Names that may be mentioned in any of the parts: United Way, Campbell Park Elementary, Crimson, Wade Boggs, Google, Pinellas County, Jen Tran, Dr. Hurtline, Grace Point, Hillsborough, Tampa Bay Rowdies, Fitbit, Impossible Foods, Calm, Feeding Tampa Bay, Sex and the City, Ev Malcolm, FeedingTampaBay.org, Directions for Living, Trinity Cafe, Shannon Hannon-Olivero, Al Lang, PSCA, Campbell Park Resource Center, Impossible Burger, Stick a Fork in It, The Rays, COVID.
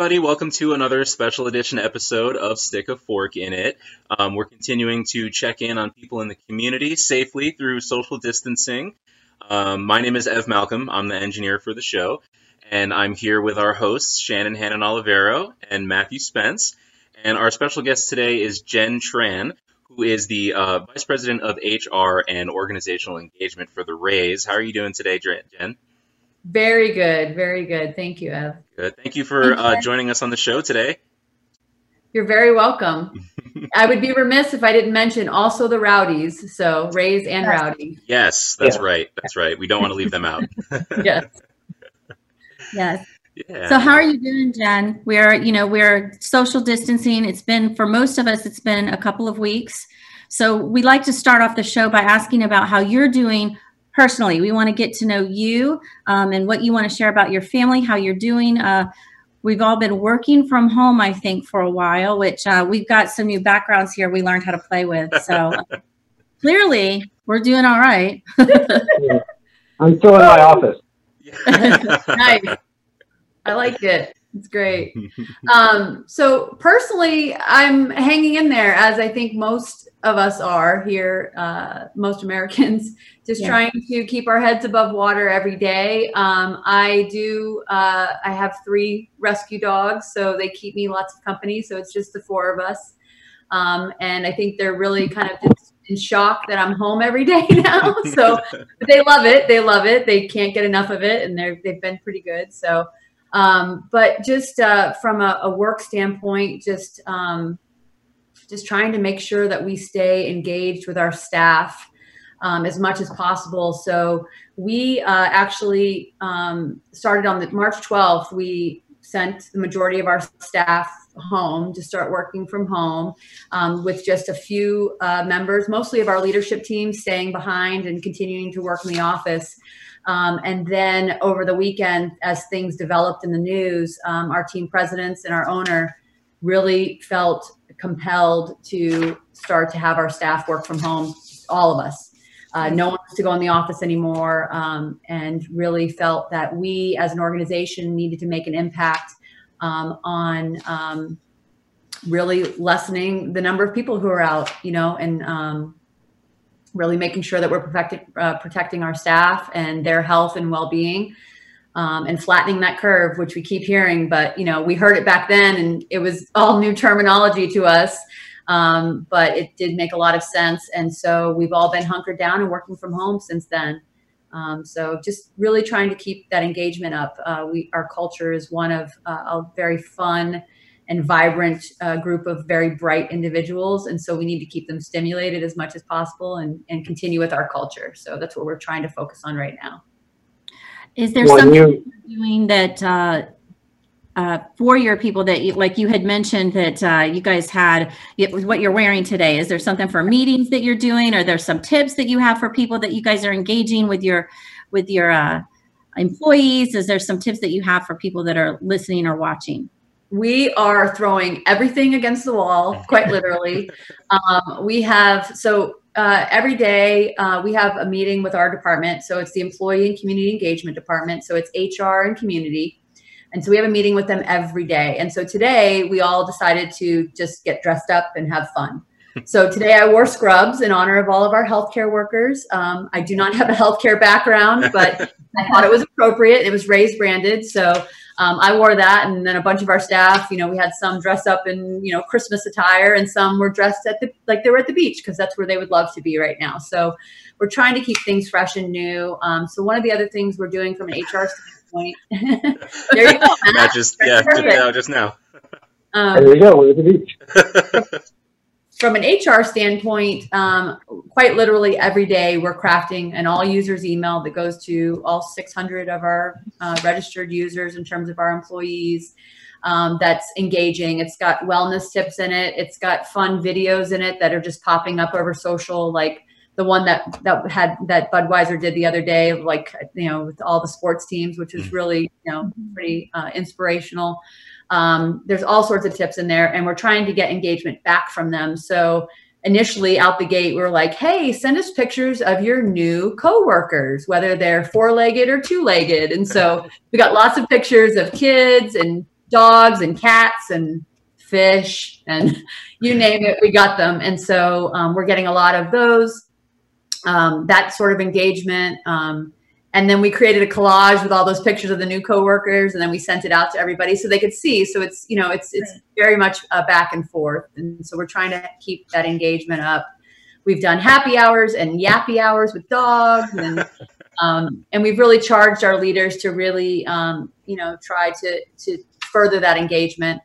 everybody. Welcome to another special edition episode of Stick a Fork in It. We're continuing to check in on people in the community safely through social distancing. My name is Ev Malcolm. I'm the engineer for the show, and I'm here with our hosts, Shannon Hannon-Olivero and Matthew Spence. And our special guest today is Jen Tran, who is the Vice President of HR and Organizational Engagement for the Rays. How are you doing today, Jen? Very good. Very good. Thank you, Ev. Good. Thank you for joining us on the show today. You're very welcome. I would be remiss if I didn't mention also the Rowdies. So Rays and Rowdy. Yes, that's right. That's right. We don't want to leave them out. Yes. Yes. Yeah. So how are you doing, Jen? We're social distancing. It's been, for most of us, it's been a couple of weeks. So we like to start off the show by asking about how you're doing personally. We want to get to know you and what you want to share about your family, how you're doing. We've all been working from home, I think, for a while, which we've got some new backgrounds here we learned how to play with. So clearly, we're doing all right. I'm still in my office. Nice. I liked it. It's great. So personally, I'm hanging in there, as I think most of us are here, most Americans, just trying to keep our heads above water every day. I have 3 rescue dogs, so they keep me lots of company. So it's just the 4 of us. And I think they're really kind of just in shock that I'm home every day now. So they love it. They love it. They can't get enough of it. And they've been pretty good. So but just from a work standpoint, just trying to make sure that we stay engaged with our staff as much as possible. So we actually started on March 12th. We sent the majority of our staff home to start working from home with just a few members, mostly of our leadership team, staying behind and continuing to work in the office. And then over the weekend, as things developed in the news, our team presidents and our owner really felt compelled to start to have our staff work from home, all of us. No one has to go in the office anymore, and really felt that we as an organization needed to make an impact on really lessening the number of people who are out, and really making sure that we're protecting our staff and their health and well-being, and flattening that curve, which we keep hearing, but we heard it back then and it was all new terminology to us, but it did make a lot of sense. And so we've all been hunkered down and working from home since then. So just really trying to keep that engagement up. Our culture is one of a very fun and vibrant group of very bright individuals. And so we need to keep them stimulated as much as possible and continue with our culture. So that's what we're trying to fose on right now. Is there something you're doing that for your people that, like you had mentioned, that you guys had, what you're wearing today? Is there something for meetings that you're doing? Are there some tips that you have for people that you guys are engaging with your employees? Is there some tips that you have for people that are listening or watching? We are throwing everything against the wall, quite literally. Every day we have a meeting with our department. So it's the Employee and Community Engagement Department. So it's HR and community. And so we have a meeting with them every day. And so today we all decided to just get dressed up and have fun. So today I wore scrubs in honor of all of our healthcare workers. I do not have a healthcare background, but I thought it was appropriate. It was Rays branded. So I wore that, and then a bunch of our staff, we had some dress up in, Christmas attire, and some were dressed like they were at the beach, because that's where they would love to be right now. So we're trying to keep things fresh and new. So one of the other things we're doing from an HR standpoint, there you go. Matt, just now. There you go, we're at the beach. From an HR standpoint, quite literally every day we're crafting an all users email that goes to all 600 of our registered users in terms of our employees. That's engaging. It's got wellness tips in it. It's got fun videos in it that are just popping up over social, like the one that Budweiser did the other day, like, with all the sports teams, which is really, pretty inspirational. There's all sorts of tips in there, and we're trying to get engagement back from them. So initially out the gate, we were like, hey, send us pictures of your new coworkers, whether they're 4-legged or 2-legged. And so we got lots of pictures of kids and dogs and cats and fish and you name it, we got them. And so we're getting a lot of those, that sort of engagement. And then we created a collage with all those pictures of the new coworkers, and then we sent it out to everybody so they could see. So it's, you know, it's very much a back and forth. And so we're trying to keep that engagement up. We've done happy hours and yappy hours with dogs, and we've really charged our leaders to really, you know, try to further that engagement.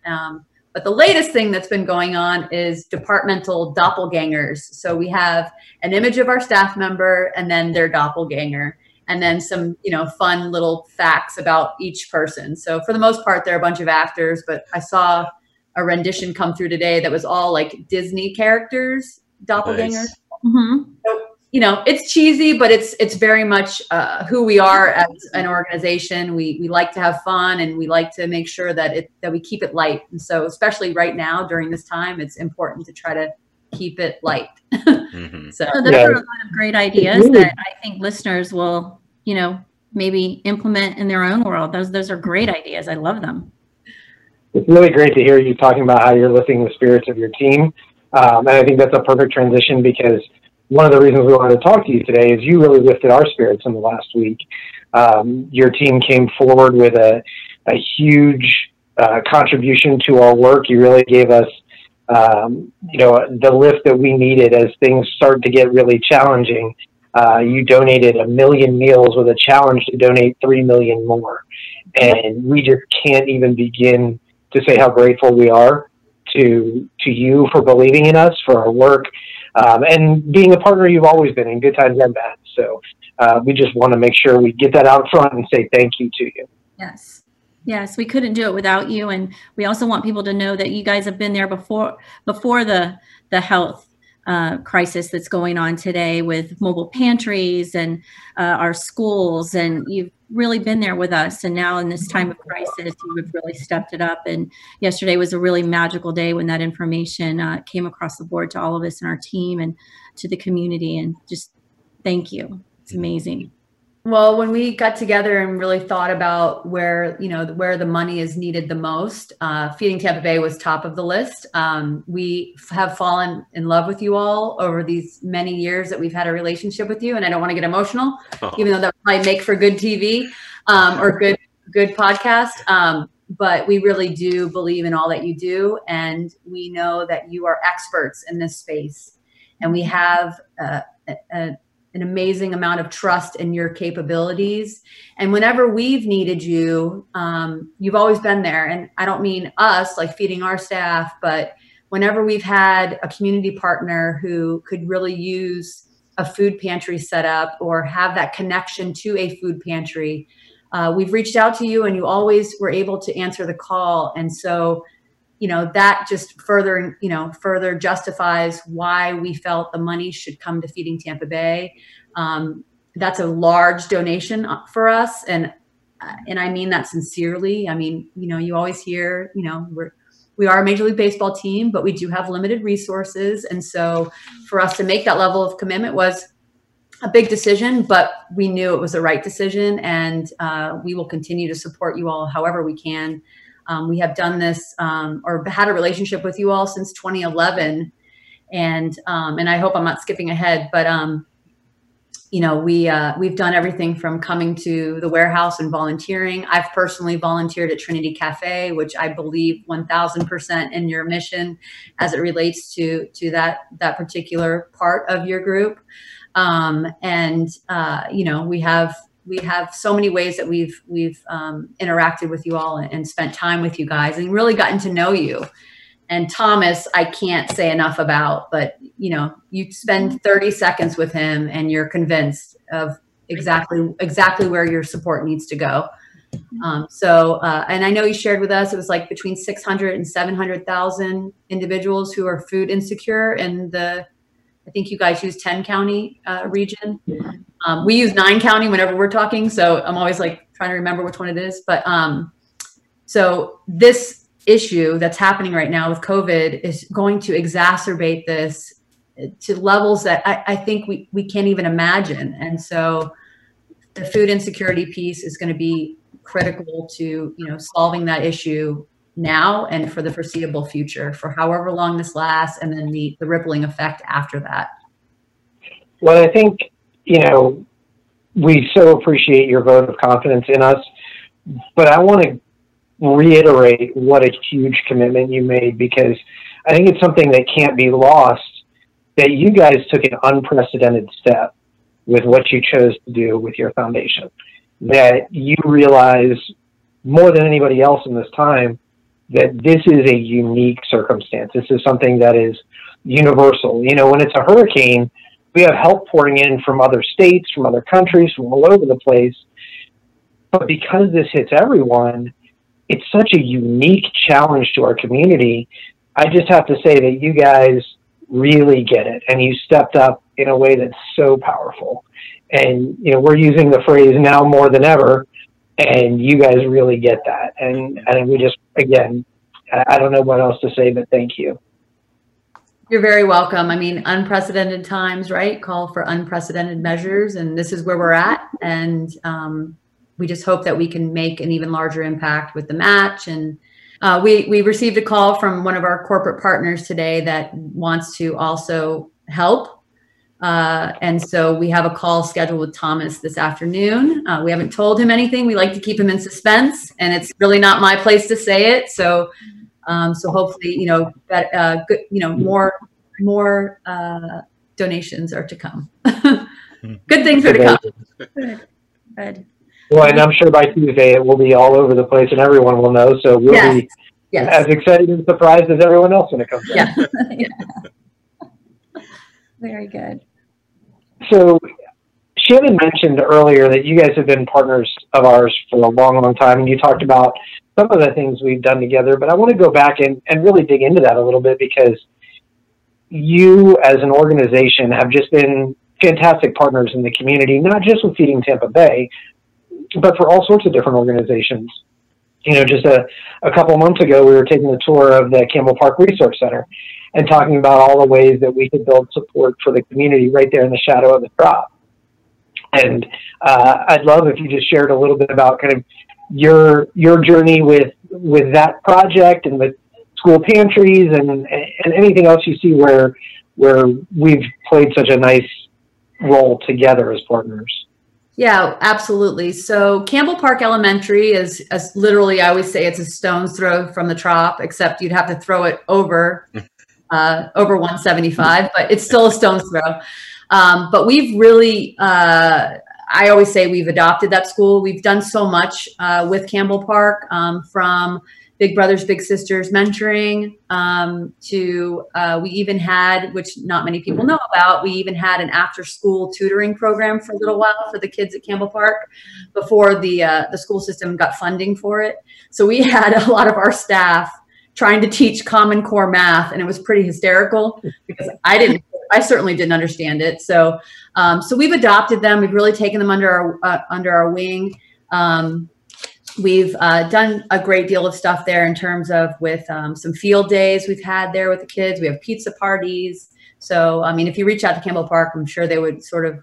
But the latest thing that's been going on is departmental doppelgangers. So we have an image of our staff member and then their doppelganger, and then some, you know, fun little facts about each person. So for the most part, they're a bunch of actors, but I saw a rendition come through today that was all like Disney characters, doppelgangers. Nice. Mm-hmm. So, you know, it's cheesy, but it's very much who we are as an organization. We like to have fun, and we like to make sure that we keep it light. And so, especially right now during this time, it's important to try to keep it light. Mm-hmm. So those are a lot of great ideas that I think listeners will, you know, maybe implement in their own world. Those are great ideas. I love them. It's really great to hear you talking about how you're lifting the spirits of your team, and I think that's a perfect transition, because one of the reasons we wanted to talk to you today is you really lifted our spirits in the last week. Your team came forward with a huge contribution to our work. You really gave us, you know, the lift that we needed as things started to get really challenging. You donated 1 million meals with a challenge to donate 3 million more. And we just can't even begin to say how grateful we are to you for believing in us, for our work, and being a partner you've always been in, good times and bad. So we just want to make sure we get that out front and say thank you to you. Yes. Yes, we couldn't do it without you. And we also want people to know that you guys have been there before the health crisis that's going on today with mobile pantries and our schools. And you've really been there with us. And now in this time of crisis, you have really stepped it up. And yesterday was a really magical day when that information came across the board to all of us and our team and to the community. And just thank you. It's amazing. Well, when we got together and really thought about where, you know, where the money is needed the most, Feeding Tampa Bay was top of the list. We have fallen in love with you all over these many years that we've had a relationship with you. And I don't want to get emotional, even though that might make for good TV or good podcast. But we really do believe in all that you do. And we know that you are experts in this space. And we have an amazing amount of trust in your capabilities. And whenever we've needed you, you've always been there. And I don't mean us, like feeding our staff, but whenever we've had a community partner who could really use a food pantry set up or have that connection to a food pantry, we've reached out to you, and you always were able to answer the call. And so, you know, that just further, you know, further justifies why we felt the money should come to Feeding Tampa Bay. That's a large donation for us. And I mean that sincerely. I mean, you know, you always hear, you know, we are a Major League Baseball team, but we do have limited resources. And so for us to make that level of commitment was a big decision, but we knew it was the right decision. And we will continue to support you all however we can. We have done this or had a relationship with you all since 2011, and I hope I'm not skipping ahead. But you know, we've done everything from coming to the warehouse and volunteering. I've personally volunteered at Trinity Cafe, which I believe 1,000% in your mission as it relates to that particular part of your group. You know, we have so many ways that we've interacted with you all and spent time with you guys and really gotten to know you. And Thomas, I can't say enough about, but you know, you spend 30 seconds with him and you're convinced of exactly where your support needs to go. And I know you shared with us, it was like between 600 and 700,000 individuals who are food insecure in the, I think you guys use 10 county region. We use 9 county whenever we're talking. So I'm always like trying to remember which one it is. But so this issue that's happening right now with COVID is going to exacerbate this to levels that I think we can't even imagine. And so the food insecurity piece is going to be critical to, you know, solving that issue now and for the foreseeable future, for however long this lasts, and then the rippling effect after that. Well, I think, you know, we so appreciate your vote of confidence in us, but I want to reiterate what a huge commitment you made, because I think it's something that can't be lost, that you guys took an unprecedented step with what you chose to do with your foundation, that you realize more than anybody else in this time that this is a unique circumstance. This is something that is universal. You know, when it's a hurricane, we have help pouring in from other states, from other countries, from all over the place. But because this hits everyone, it's such a unique challenge to our community. I just have to say that you guys really get it, and you stepped up in a way that's so powerful. And, you know, we're using the phrase now more than ever, and you guys really get that. And we just, again, I don't know what else to say, but thank you. You're very welcome. I mean, unprecedented times, right? Call for unprecedented measures, and this is where we're at. And we just hope that we can make an even larger impact with the match. And we received a call from one of our corporate partners today that wants to also help. And so we have a call scheduled with Thomas this afternoon. We haven't told him anything. We like to keep him in suspense, and it's really not my place to say it. So, so hopefully, you know, that, good, you know, more donations are to come. Good things are to come. Good. Well, and I'm sure by Tuesday it will be all over the place, and everyone will know. So we'll be as excited and surprised as everyone else when it comes out. Yeah. Very good. So Shannon mentioned earlier that you guys have been partners of ours for a long, long time, and you talked about some of the things we've done together, but I want to go back and really dig into that a little bit, because you as an organization have just been fantastic partners in the community, not just with Feeding Tampa Bay, but for all sorts of different organizations. You know, just a couple months ago, we were taking a tour of the Campbell Park Resource Center and talking about all the ways that we could build support for the community right there in the shadow of the drop. And I'd love if you just shared a little bit about kind of your journey with that project and with school pantries and anything else you see where we've played such a nice role together as partners. Yeah, absolutely. So Campbell Park Elementary is literally, I always say it's a stone's throw from the Trop, except you'd have to throw it over 175, but it's still a stone's throw. But we've really, I always say we've adopted that school. We've done so much with Campbell Park, from Big Brothers, Big Sisters mentoring to we even had, which not many people know about, we even had an after-school tutoring program for a little while for the kids at Campbell Park before the school system got funding for it. So we had a lot of our staff trying to teach Common Core math, and it was pretty hysterical because I certainly didn't understand it. So, so we've adopted them. We've really taken them under our wing. We've done a great deal of stuff there in terms of with some field days we've had there with the kids. We have pizza parties. So, I mean, if you reach out to Campbell Park, I'm sure they would sort of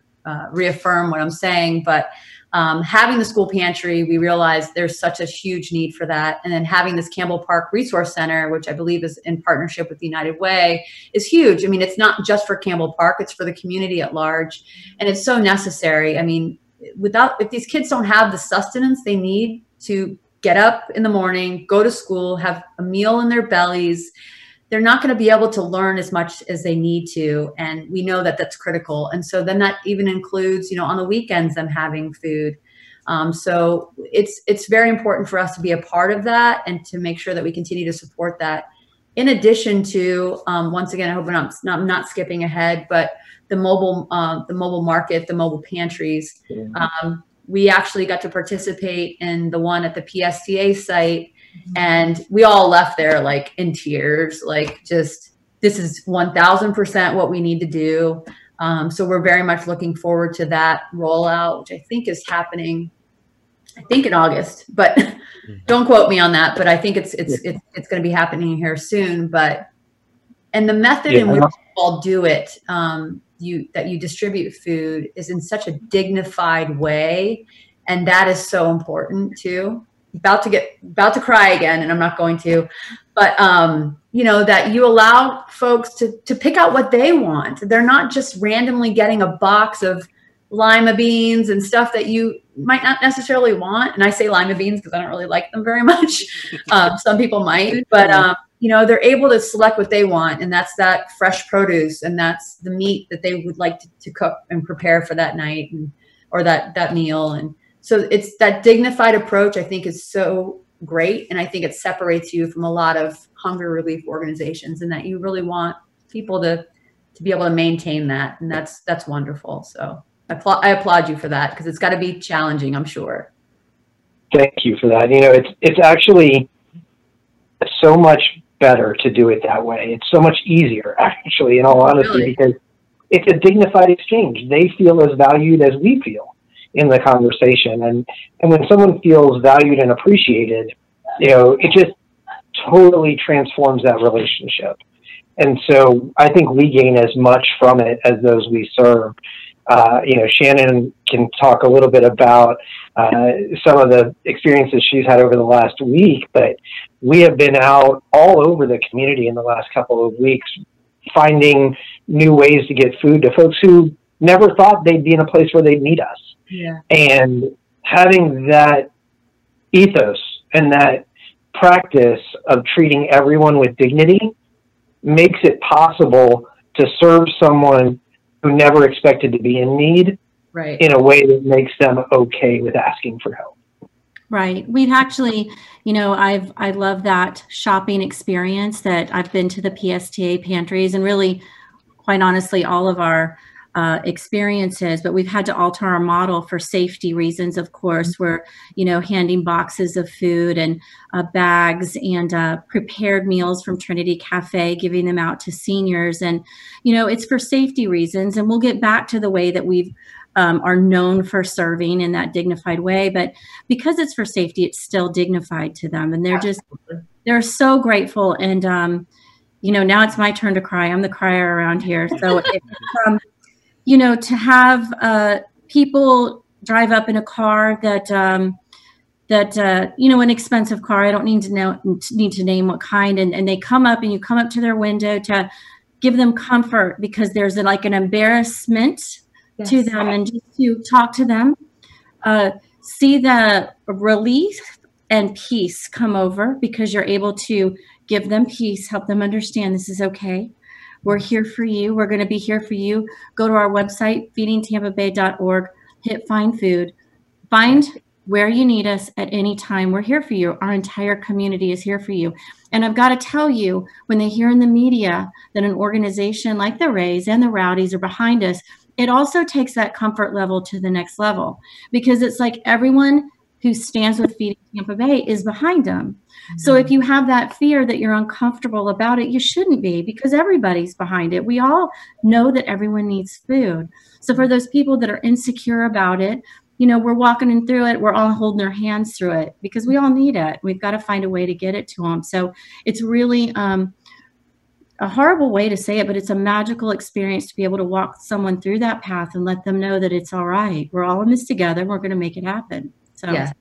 reaffirm what I'm saying. But having the school pantry, we realized there's such a huge need for that. And then having this Campbell Park Resource Center, which I believe is in partnership with the United Way, is huge. I mean, it's not just for Campbell Park. It's for the community at large. And it's so necessary. I mean, if these kids don't have the sustenance they need to get up in the morning, go to school, have a meal in their bellies, they're not going to be able to learn as much as they need to. And we know that that's critical. And so then that even includes, you know, on the weekends, them having food. So it's very important for us to be a part of that and to make sure that we continue to support that. In addition to, once again, I hope I'm not skipping ahead, but the mobile market, the mobile pantries, we actually got to participate in the one at the PSCA site, and we all left there like in tears, like just, this is 1000% what we need to do. So we're very much looking forward to that rollout, which I think is happening, I think in August, but don't quote me on that, but I think it's going to be happening here soon. But, and the method in which people do it, that you distribute food is in such a dignified way. And that is so important too. about to cry again, and I'm not going to, but you know, that you allow folks to pick out what they want. They're not just randomly getting a box of lima beans and stuff that you might not necessarily want. And I say lima beans because I don't really like them very much. Some people might, but you know, they're able to select what they want, and that's that fresh produce, and that's the meat that they would like to cook and prepare for that night, and, or that meal. And so it's that dignified approach, I think, is so great. And I think it separates you from a lot of hunger relief organizations, and that you really want people to be able to maintain that. And that's wonderful. So I applaud you for that, because it's got to be challenging, I'm sure. Thank you for that. You know, it's actually so much better to do it that way. It's so much easier, actually, in all honesty, really? Because it's a dignified exchange. They feel as valued as we feel in the conversation. And when someone feels valued and appreciated, you know, it just totally transforms that relationship. And so I think we gain as much from it as those we serve. You know, Shannon can talk a little bit about some of the experiences she's had over the last week, but we have been out all over the community in the last couple of weeks, finding new ways to get food to folks who never thought they'd be in a place where they'd need us. Yeah. And having that ethos and that practice of treating everyone with dignity makes it possible to serve someone who never expected to be in need, right, in a way that makes them okay with asking for help. Right. We've actually, you know, I love that shopping experience that I've been to the PSTA pantries, and really, quite honestly, all of our experiences, but we've had to alter our model for safety reasons, of course. We're, you know, handing boxes of food and bags and prepared meals from Trinity Cafe, giving them out to seniors. And, you know, it's for safety reasons, and we'll get back to the way that we've are known for serving in that dignified way. But because it's for safety, it's still dignified to them, and they're so grateful. And, you know, now it's my turn to cry. I'm the crier around here. So it's you know, to have people drive up in a car that, you know, an expensive car, I don't need to name what kind, and they come up, and you come up to their window to give them comfort, because there's an embarrassment to them, and just to talk to them, see the relief and peace come over, because you're able to give them peace, help them understand this is okay. We're here for you. We're going to be here for you. Go to our website, FeedingTampaBay.org, hit Find Food. Find where you need us at any time. We're here for you. Our entire community is here for you. And I've got to tell you, when they hear in the media that an organization like the Rays and the Rowdies are behind us, it also takes that comfort level to the next level, because it's like everyone who stands with Feeding Tampa Bay is behind them. So if you have that fear that you're uncomfortable about it, you shouldn't be, because everybody's behind it. We all know that everyone needs food. So for those people that are insecure about it, you know, we're walking in through it. We're all holding our hands through it, because we all need it. We've got to find a way to get it to them. So it's really a horrible way to say it, but it's a magical experience to be able to walk someone through that path and let them know that it's all right. We're all in this together. We're going to make it happen. So. Yes,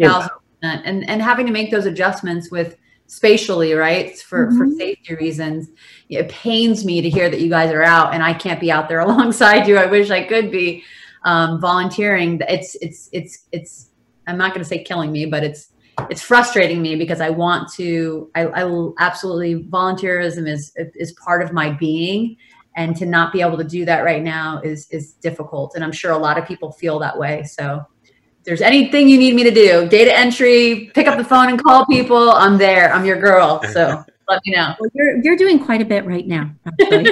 1,000%. And having to make those adjustments with spatially, right, for safety reasons. It pains me to hear that you guys are out and I can't be out there alongside you. I wish I could be volunteering. It's I'm not going to say killing me, but it's frustrating me, because I want to. I will absolutely, volunteerism is part of my being, and to not be able to do that right now is difficult. And I'm sure a lot of people feel that way. So. If there's anything you need me to do, data entry, pick up the phone and call people, I'm there. I'm your girl. So let me know. Well, you're doing quite a bit right now. Actually.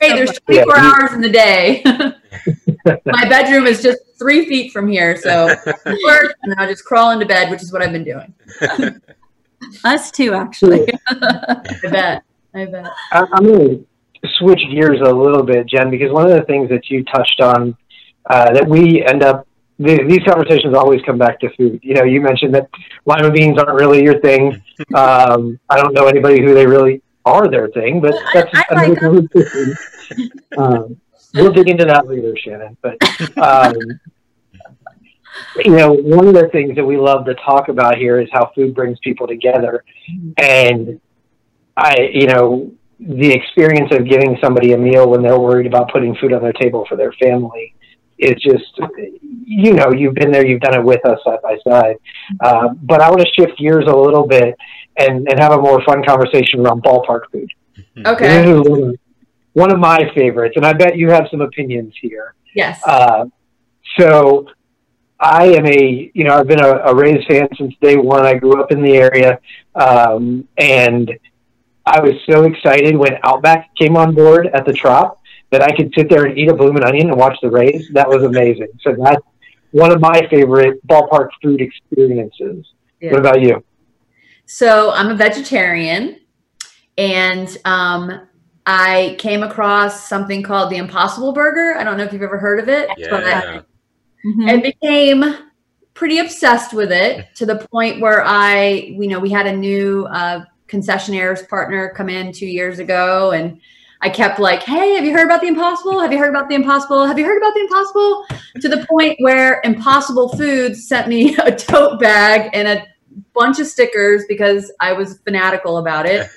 Hey, there's 24 hours in the day. My bedroom is just 3 feet from here. So and I just crawl into bed, which is what I've been doing. Us too, actually. I bet. I'm going to switch gears a little bit, Jen, because one of the things that you touched on that we end up, these conversations always come back to food. You know, you mentioned that lima beans aren't really your thing. I don't know anybody who they really are their thing, but that's another conversation. We'll dig into that later, Shannon. But You know, one of the things that we love to talk about here is how food brings people together. And the experience of giving somebody a meal when they're worried about putting food on their table for their family is just, you've been there, you've done it with us side by side. But I want to shift gears a little bit and have a more fun conversation around ballpark food. Okay. This is one of my favorites, and I bet you have some opinions here. Yes. So I am I've been a Rays fan since day one. I grew up in the area, and I was so excited when Outback came on board at the Trop that I could sit there and eat a bloomin' onion and watch the Rays. That was amazing. So that's one of my favorite ballpark food experiences. Yeah. What about you? So I'm a vegetarian, and I came across something called the Impossible Burger. I don't know if you've ever heard of it. Yeah. But and became pretty obsessed with it to the point where we had a new concessionaire's partner come in 2 years ago, and I kept like, hey, have you heard about the Impossible? Have you heard about the Impossible? Have you heard about the Impossible? To the point where Impossible Foods sent me a tote bag and a bunch of stickers because I was fanatical about it.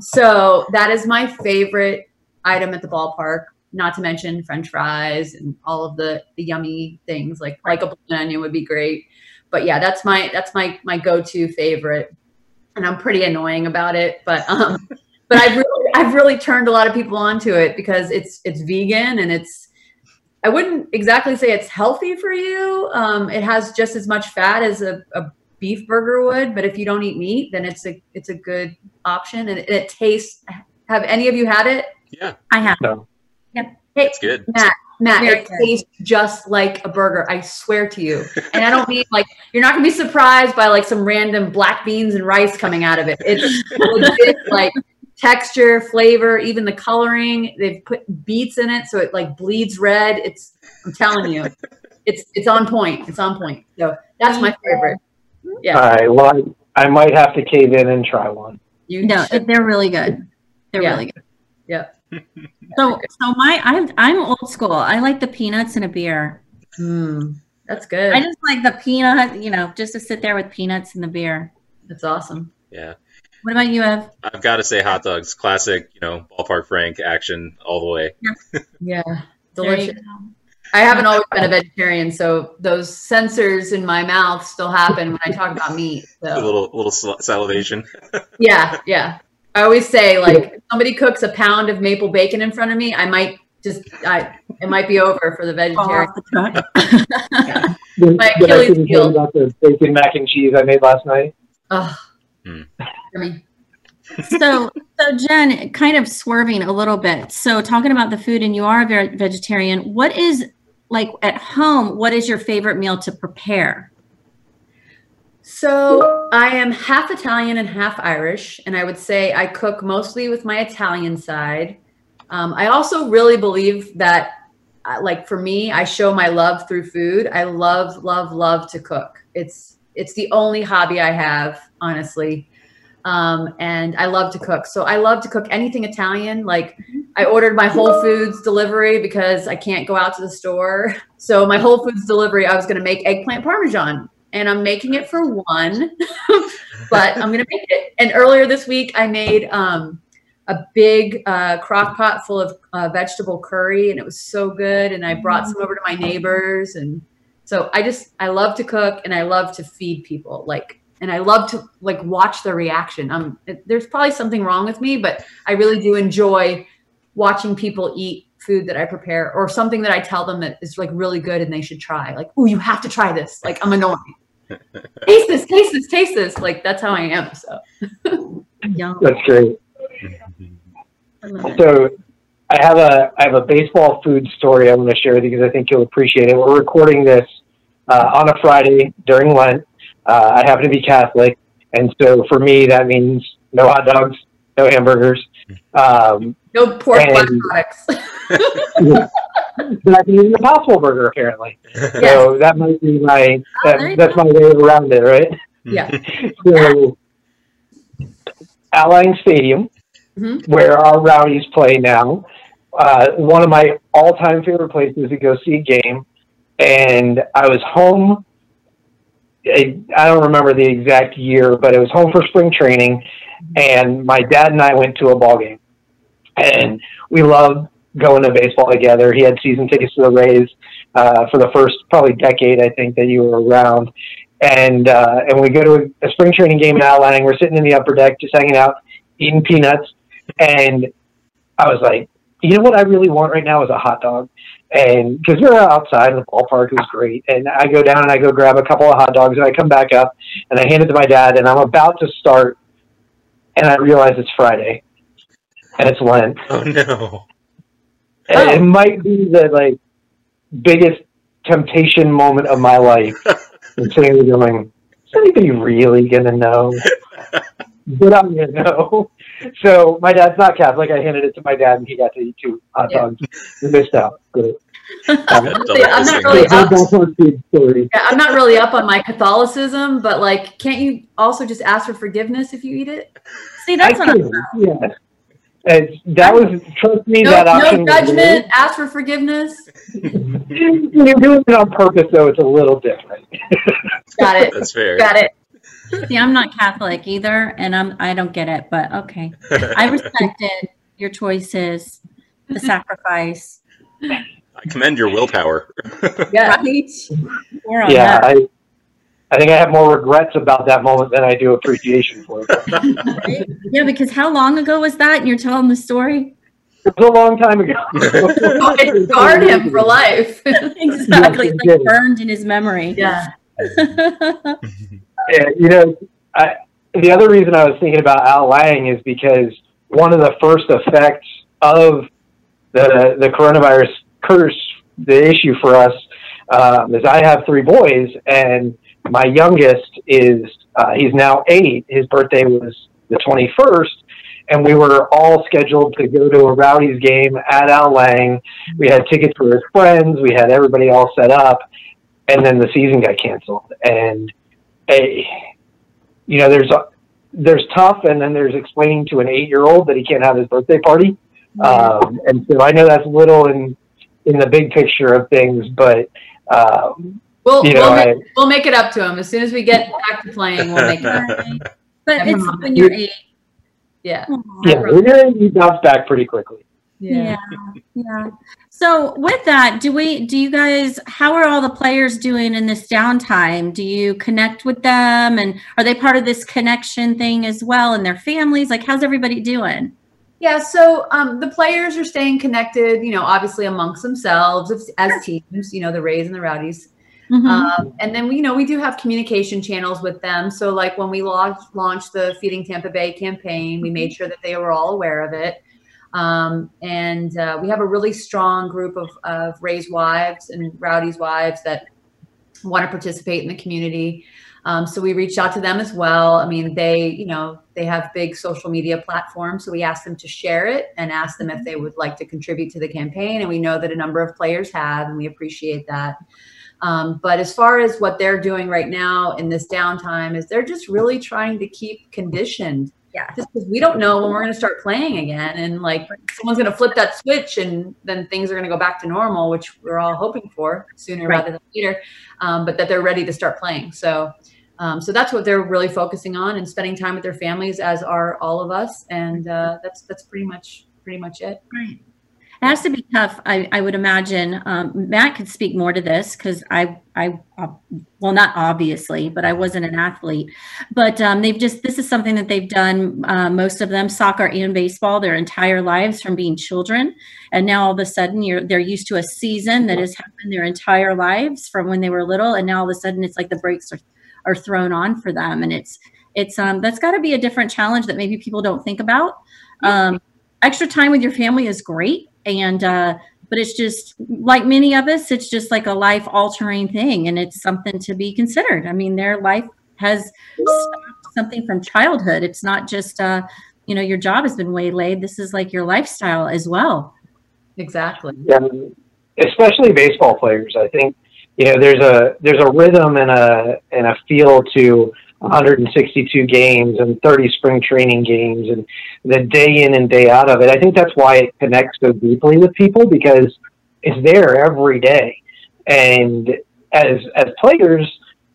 So that is my favorite item at the ballpark, not to mention French fries and all of the yummy things like a bloomin' onion would be great. But yeah, that's my go-to favorite. And I'm pretty annoying about it, but I've really turned a lot of people onto it because it's vegan, and I wouldn't exactly say it's healthy for you. It has just as much fat as a beef burger would, but if you don't eat meat, then it's a good option, and it tastes. Have any of you had it? Yeah, I have. No. Yeah, it's good. Matt, it tastes just like a burger. I swear to you. And I don't mean you're not going to be surprised by some random black beans and rice coming out of it. It's legit, texture, flavor, even the coloring. They've put beets in it, so it bleeds red. I'm telling you, it's on point. It's on point. So that's my favorite. Yeah. All right. Well, I might have to cave in and try one. They're really good. They're really good. Yeah. So I'm old school. I like the peanuts and a beer. That's good. I just like the peanut, just to sit there with peanuts and the beer. That's awesome. Yeah. What about you, Ev? I've got to say hot dogs. Classic, ballpark Frank action all the way. Yeah. Delicious. I haven't always been a vegetarian, so those sensors in my mouth still happen when I talk about meat. So. A little salivation. Yeah. I always say, if somebody cooks a pound of maple bacon in front of me, it might be over for the vegetarian. My Achilles heel. About the bacon mac and cheese I made last night. Oh, I mean. So Jen, kind of swerving a little bit. So talking about the food, and you are a vegetarian, what is at home? What is your favorite meal to prepare? So I am half Italian and half Irish, and I would say I cook mostly with my Italian side. I also really believe that, for me, I show my love through food. I love, love, love to cook. It's the only hobby I have, honestly. And I love to cook. So I love to cook anything Italian. I ordered my Whole Foods delivery because I can't go out to the store. So my Whole Foods delivery, I was going to make eggplant Parmesan. And I'm making it for one, but I'm going to make it. And earlier this week, I made a big crock pot full of vegetable curry, and it was so good. And I brought some over to my neighbors. And so I love to cook, and I love to feed people. And I love to watch their reaction. There's probably something wrong with me, but I really do enjoy watching people eat food that I prepare, or something that I tell them that is really good and they should try. Oh, you have to try this. I'm annoying. Taste this. That's how I am. So that's great. So I have a baseball food story I want to share with you because I think you'll appreciate it. We're recording this on a Friday during Lent. I happen to be Catholic, and so for me that means no hot dogs, no hamburgers, no pork products. But I can eat an Impossible Burger apparently. Yes. So that might be that's my way around it, right? Yeah. So Allianz Stadium, where our Rowdies play now, one of my all-time favorite places to go see a game. and I was home. I don't remember the exact year, but it was home for spring training, and my dad and I went to a ball game, and we loved going to baseball together. He had season tickets to the Rays for the first probably decade, I think, that you were around. And we go to a spring training game in Al Lang. We're sitting in the upper deck, just hanging out, eating peanuts. And I was like, you know what I really want right now is a hot dog. And because we were outside in the ballpark, it was great. And I go down and I go grab a couple of hot dogs, and I come back up and I hand it to my dad, and I'm about to start. And I realize it's Friday and it's Lent. Oh no. And it might be the biggest temptation moment of my life. And sitting there going, is anybody really going to know? But I'm going to know. So my dad's not Catholic. I handed it to my dad, and he got to eat two hot dogs. We missed out. Good. I'm not really up on my Catholicism, but can't you also just ask for forgiveness if you eat it? See, that's what I'm about. Yeah. Trust me, that option. No judgment. Ask for forgiveness. You're doing it on purpose, though. It's a little different. Got it. That's fair. Got it. See, I'm not Catholic either, and I don't get it, but okay. I respected your choices, the sacrifice. I commend your willpower. Yeah, right? I think I have more regrets about that moment than I do appreciation for it. Yeah, because how long ago was that? And you're telling the story? It was a long time ago. It scarred him for life. Exactly. Yes, it's burned in his memory. Yeah. The other reason I was thinking about Al Lang is because one of the first effects of the coronavirus curse, the issue for us, is I have three boys, and my youngest is, he's now 8. His birthday was the 21st, and we were all scheduled to go to a Rowdies game at Al Lang. We had tickets for his friends. We had everybody all set up, and then the season got canceled. And, there's tough, and then there's explaining to an 8-year-old that he can't have his birthday party. And so I know that's little in the big picture of things, but... We'll make it up to him. As soon as we get back to playing, we'll make it up. But it's when you're 8. Yeah. Yeah, when you're 8, you bounce back pretty quickly. Yeah. Yeah. So with that, how are all the players doing in this downtime? Do you connect with them, and are they part of this connection thing as well, and their families? How's everybody doing? Yeah, so the players are staying connected, obviously amongst themselves as teams, the Rays and the Rowdies. Mm-hmm. And then, we do have communication channels with them. So when we launched the Feeding Tampa Bay campaign, we made sure that they were all aware of it. We have a really strong group of Rays wives and Rowdies wives that want to participate in the community. So we reached out to them as well. I mean, they have big social media platforms, so we asked them to share it and asked them if they would like to contribute to the campaign. And we know that a number of players have, and we appreciate that. But as far as what they're doing right now in this downtime is they're just really trying to keep conditioned. Yeah. Just because we don't know when we're going to start playing again. And someone's going to flip that switch, and then things are going to go back to normal, which we're all hoping for sooner rather than later, but that they're ready to start playing. So that's what they're really focusing on, and spending time with their families, as are all of us. And that's pretty much it. Right. It has to be tough, I would imagine. Matt could speak more to this because I not obviously, but I wasn't an athlete. But this is something that they've done, most of them, soccer and baseball, their entire lives from being children. And now all of a sudden they're used to a season that has happened their entire lives from when they were little. And now all of a sudden it's the brakes are thrown on for them. And it's that's got to be a different challenge that maybe people don't think about. Extra time with your family is great. And, but it's just like many of us, it's just like a life altering thing, and it's something to be considered. I mean, their life has stopped something from childhood. It's not just, your job has been waylaid. This is your lifestyle as well. Exactly. Yeah, especially baseball players. I think, there's a rhythm and a feel to 162 games and 30 spring training games and the day in and day out of it. I think that's why it connects so deeply with people, because it's there every day. And as players,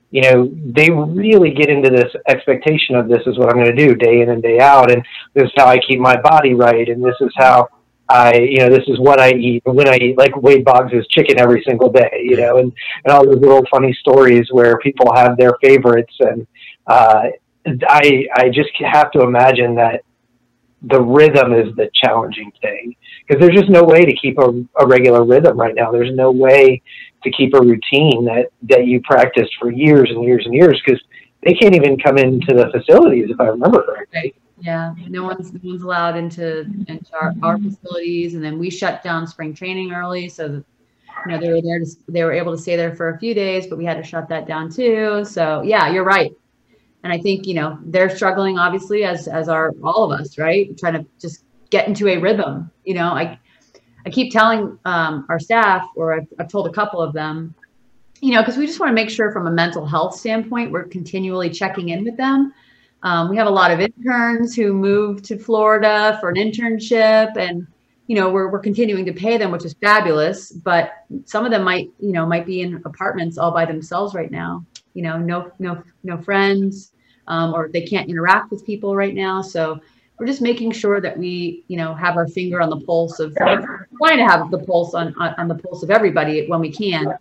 you know, they really get into this expectation of this is what I'm going to do day in and day out, and this is how I keep my body right, and this is how I, you know, this is what I eat when I eat, like Wade Boggs' chicken every single day, you know, and all those little funny stories where people have their favorites. And I just have to imagine that the rhythm is the challenging thing, because there's just no way to keep a regular rhythm right now. There's no way to keep a routine that you practiced for years and years and years, because they can't even come into the facilities, if I remember correctly. Right. Yeah, no one's allowed into our facilities, and then we shut down spring training early, so that, you know, they were able to stay there for a few days, but we had to shut that down too. So yeah, you're right. And I think, you know, they're struggling, obviously, as are all of us, right? Trying to just get into a rhythm. You know, I keep telling our staff, or I've told a couple of them, you know, because we just want to make sure from a mental health standpoint, we're continually checking in with them. We have a lot of interns who move to Florida for an internship, and, you know, we're continuing to pay them, which is fabulous. But some of them might be in apartments all by themselves right now. You know, no friends. Or they can't interact with people right now. So we're just making sure that we, you know, have our finger on the pulse of, like, trying to have the pulse on the pulse of everybody when we can.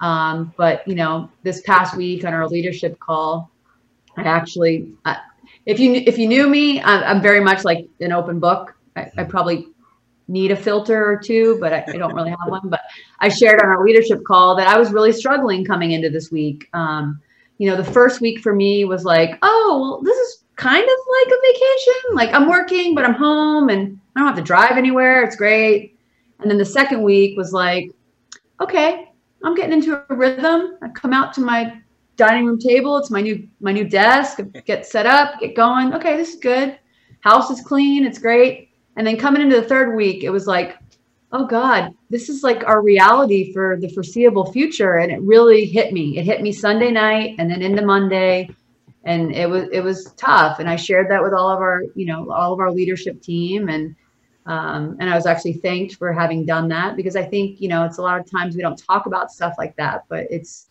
But, you know, this past week on our leadership call, I actually, if you knew me, I'm very much like an open book. I probably need a filter or two, but I don't really have one. But I shared on our leadership call that I was really struggling coming into this week. You know, the first week for me was like, oh, well, this is kind of like a vacation. Like, I'm working, but I'm home and I don't have to drive anywhere. It's great. And then the second week was like, okay, I'm getting into a rhythm. I come out to my dining room table. It's my new desk. Get set up, get going. Okay, this is good. House is clean. It's great. And then coming into the third week, it was like, oh God, this is like our reality for the foreseeable future. And it really hit me. It hit me Sunday night and then into Monday. And it was tough. And I shared that with all of our leadership team. And I was actually thanked for having done that, because I think, you know, it's a lot of times we don't talk about stuff like that, but it's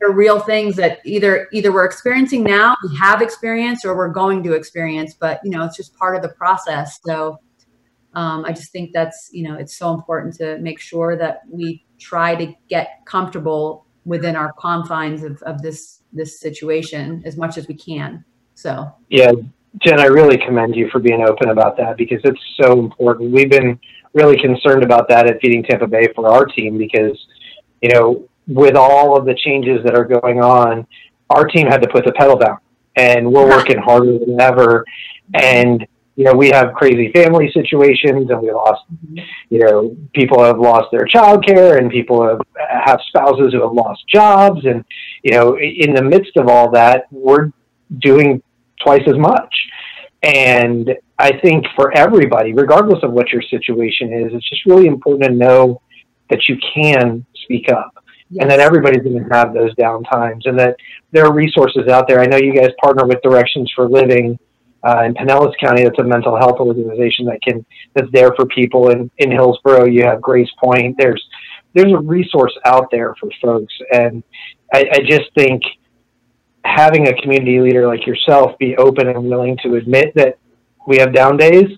they're real things that either we're experiencing now, we have experienced, or we're going to experience, but, you know, it's just part of the process. So I just think that's, you know, it's so important to make sure that we try to get comfortable within our confines of this situation as much as we can. So yeah, Jen, I really commend you for being open about that, because it's so important. We've been really concerned about that at Feeding Tampa Bay for our team, because, you know, with all of the changes that are going on, our team had to put the pedal down, and we're working harder than ever. And, you know, we have crazy family situations, and we lost, you know, people have lost their childcare, and people have spouses who have lost jobs. And, you know, in the midst of all that, we're doing twice as much. And I think for everybody, regardless of what your situation is, it's just really important to know that you can speak up. Yes. And that everybody's going to have those downtimes, and that there are resources out there. I know you guys partner with Directions for Living in Pinellas County. That's a mental health organization that's there for people. And in Hillsborough, you have Grace Point. There's a resource out there for folks. And I just think having a community leader like yourself be open and willing to admit that we have down days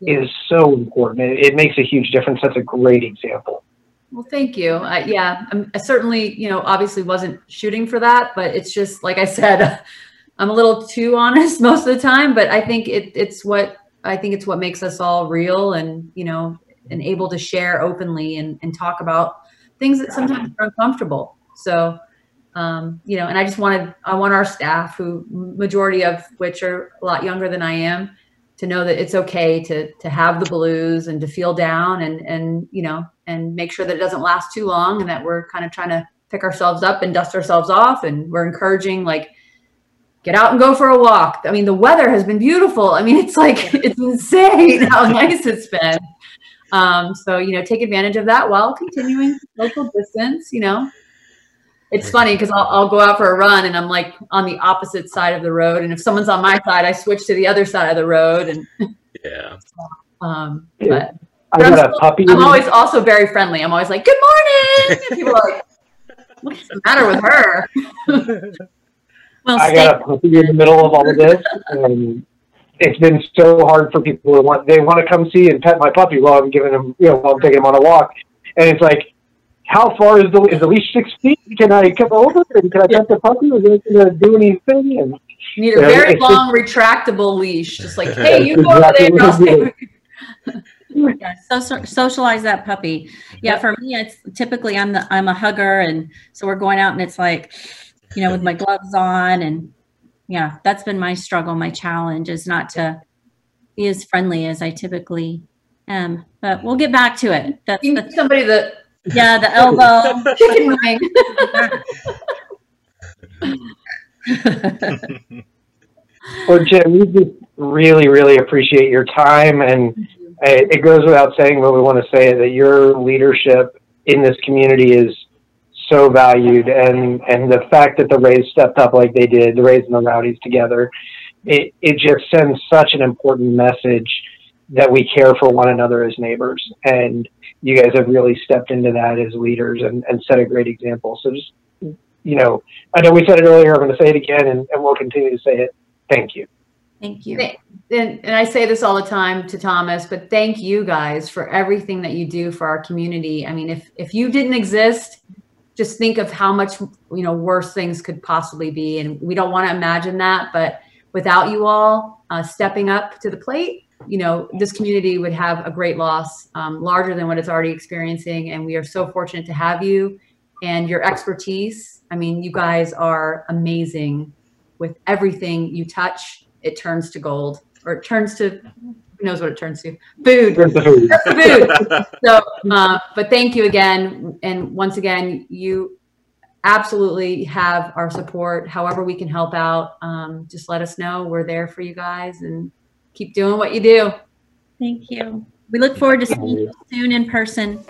is so important. It makes a huge difference. That's a great example. Well, thank you. I certainly, you know, obviously wasn't shooting for that, but it's just, like I said, I'm a little too honest most of the time, but I think it's what makes us all real, and, you know, and able to share openly and talk about things that sometimes are uncomfortable. So, you know, and I want our staff, who majority of which are a lot younger than I am, to know that it's okay to have the blues and to feel down and, you know, and make sure that it doesn't last too long, and that we're kind of trying to pick ourselves up and dust ourselves off. And we're encouraging, like, get out and go for a walk. I mean, the weather has been beautiful. I mean, it's like, it's insane how nice it's been. So, you know, take advantage of that while continuing social distance, you know. It's funny, because I'll go out for a run and I'm like on the opposite side of the road, and if someone's on my side, I switch to the other side of the road. And yeah, but I'm always also very friendly. I'm always like, "Good Kristen. And people are like, what's the matter with her? Well, I got a puppy in the middle of all of this. And it's been so hard for people who want to come see and pet my puppy while I'm giving him, while I'm taking him on a walk. And it's like, how far is the leash 6 feet? Can I come over and can I pet the puppy? Is it going to do anything? And, you need a very long retractable leash, just like, hey, you go over there. Yeah, so socialize that puppy. Yeah, for me, it's typically I'm a hugger, and so we're going out, and it's like, with my gloves on, and yeah, that's been my struggle, my challenge is not to be as friendly as I typically am. But we'll get back to it. That's somebody that, yeah, the elbow chicken wing. Well, Jen, we just really, really appreciate your time, and it goes without saying what we want to say, that your leadership in this community is so valued, and the fact that the Rays stepped up like they did, the Rays and the Rowdies together, it just sends such an important message that we care for one another as neighbors, and you guys have really stepped into that as leaders and set a great example. So just, I know we said it earlier, I'm going to say it again, and we'll continue to say it. Thank you. Thank you. And I say this all the time to Thomas, but thank you guys for everything that you do for our community. I mean, if you didn't exist, just think of how much, worse things could possibly be. And we don't want to imagine that, but without you all stepping up to the plate, this community would have a great loss, larger than what it's already experiencing. And we are so fortunate to have you and your expertise. I mean, you guys are amazing. With everything you touch, it turns to gold, or it turns to, who knows what it turns to? Food. Food. So, but thank you again. And once again, you absolutely have our support. However we can help out, just let us know. We're there for you guys, and keep doing what you do. Thank you. We look forward to seeing you soon in person.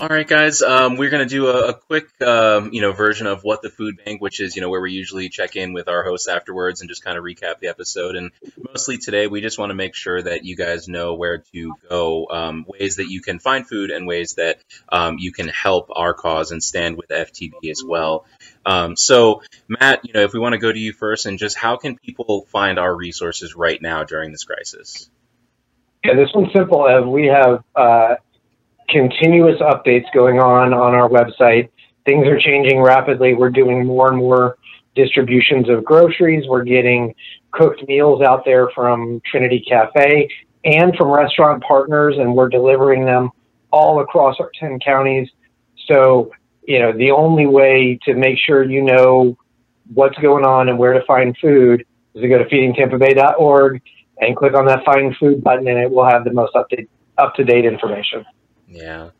All right, guys, we're going to do a quick, version of What the Food Bank, which is, where we usually check in with our hosts afterwards and just kind of recap the episode. And mostly today, we just want to make sure that you guys know where to go, ways that you can find food and ways that you can help our cause and stand with FTB as well. So, Matt, if we want to go to you first, and just how can people find our resources right now during this crisis? Yeah, this one's simple, Ev. We have continuous updates going on our website. Things are changing rapidly. We're doing more and more distributions of groceries. We're getting cooked meals out there from Trinity Cafe and from restaurant partners, and we're delivering them all across our 10 counties. So, the only way to make sure you know what's going on and where to find food is to go to FeedingTampaBay.org and click on that Find Food button, and it will have the most up-to-date information. Yeah.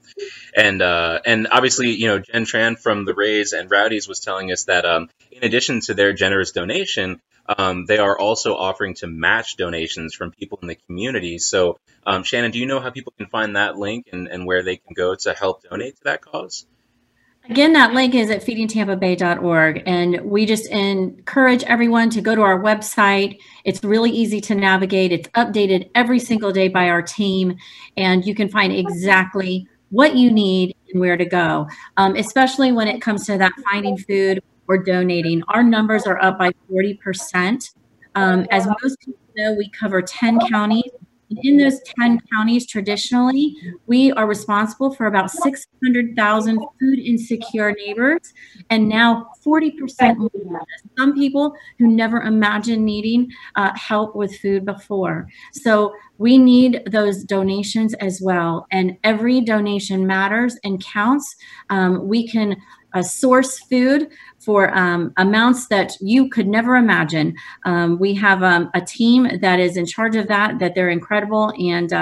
And obviously, Jen Tran from the Rays and Rowdies was telling us that in addition to their generous donation, they are also offering to match donations from people in the community. So, Shannon, do you know how people can find that link and where they can go to help donate to that cause? Again, that link is at feedingtampabay.org, and we just encourage everyone to go to our website. It's really easy to navigate. It's updated every single day by our team, and you can find exactly what you need and where to go, especially when it comes to that finding food or donating. Our numbers are up by 40%. As most people know, we cover 10 counties. In those 10 counties, traditionally, we are responsible for about 600,000 food insecure neighbors, and now 40% more. Some people who never imagined needing help with food before. So we need those donations as well, and every donation matters and counts. We can source food for amounts that you could never imagine. We have a team that is in charge of that they're incredible, and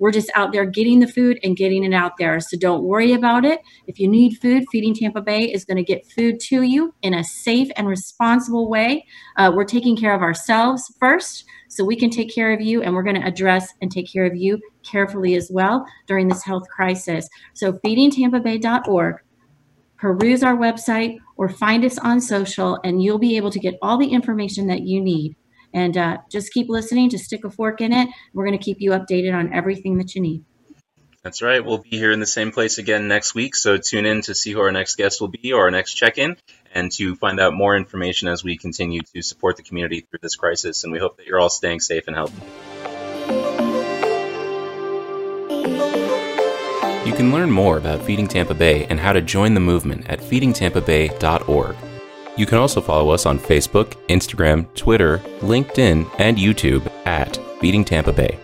we're just out there getting the food and getting it out there. So don't worry about it. If you need food, Feeding Tampa Bay is going to get food to you in a safe and responsible way. We're taking care of ourselves first, so we can take care of you, and we're going to address and take care of you carefully as well during this health crisis. So feedingtampabay.org. Peruse our website or find us on social, and you'll be able to get all the information that you need. And just keep listening to Stick a Fork in It. We're going to keep you updated on everything that you need. That's right. We'll be here in the same place again next week, so tune in to see who our next guest will be or our next check-in, and to find out more information as we continue to support the community through this crisis. And we hope that you're all staying safe and healthy. You can learn more about Feeding Tampa Bay and how to join the movement at FeedingTampaBay.org. You can also follow us on Facebook, Instagram, Twitter, LinkedIn, and YouTube at Feeding Tampa Bay.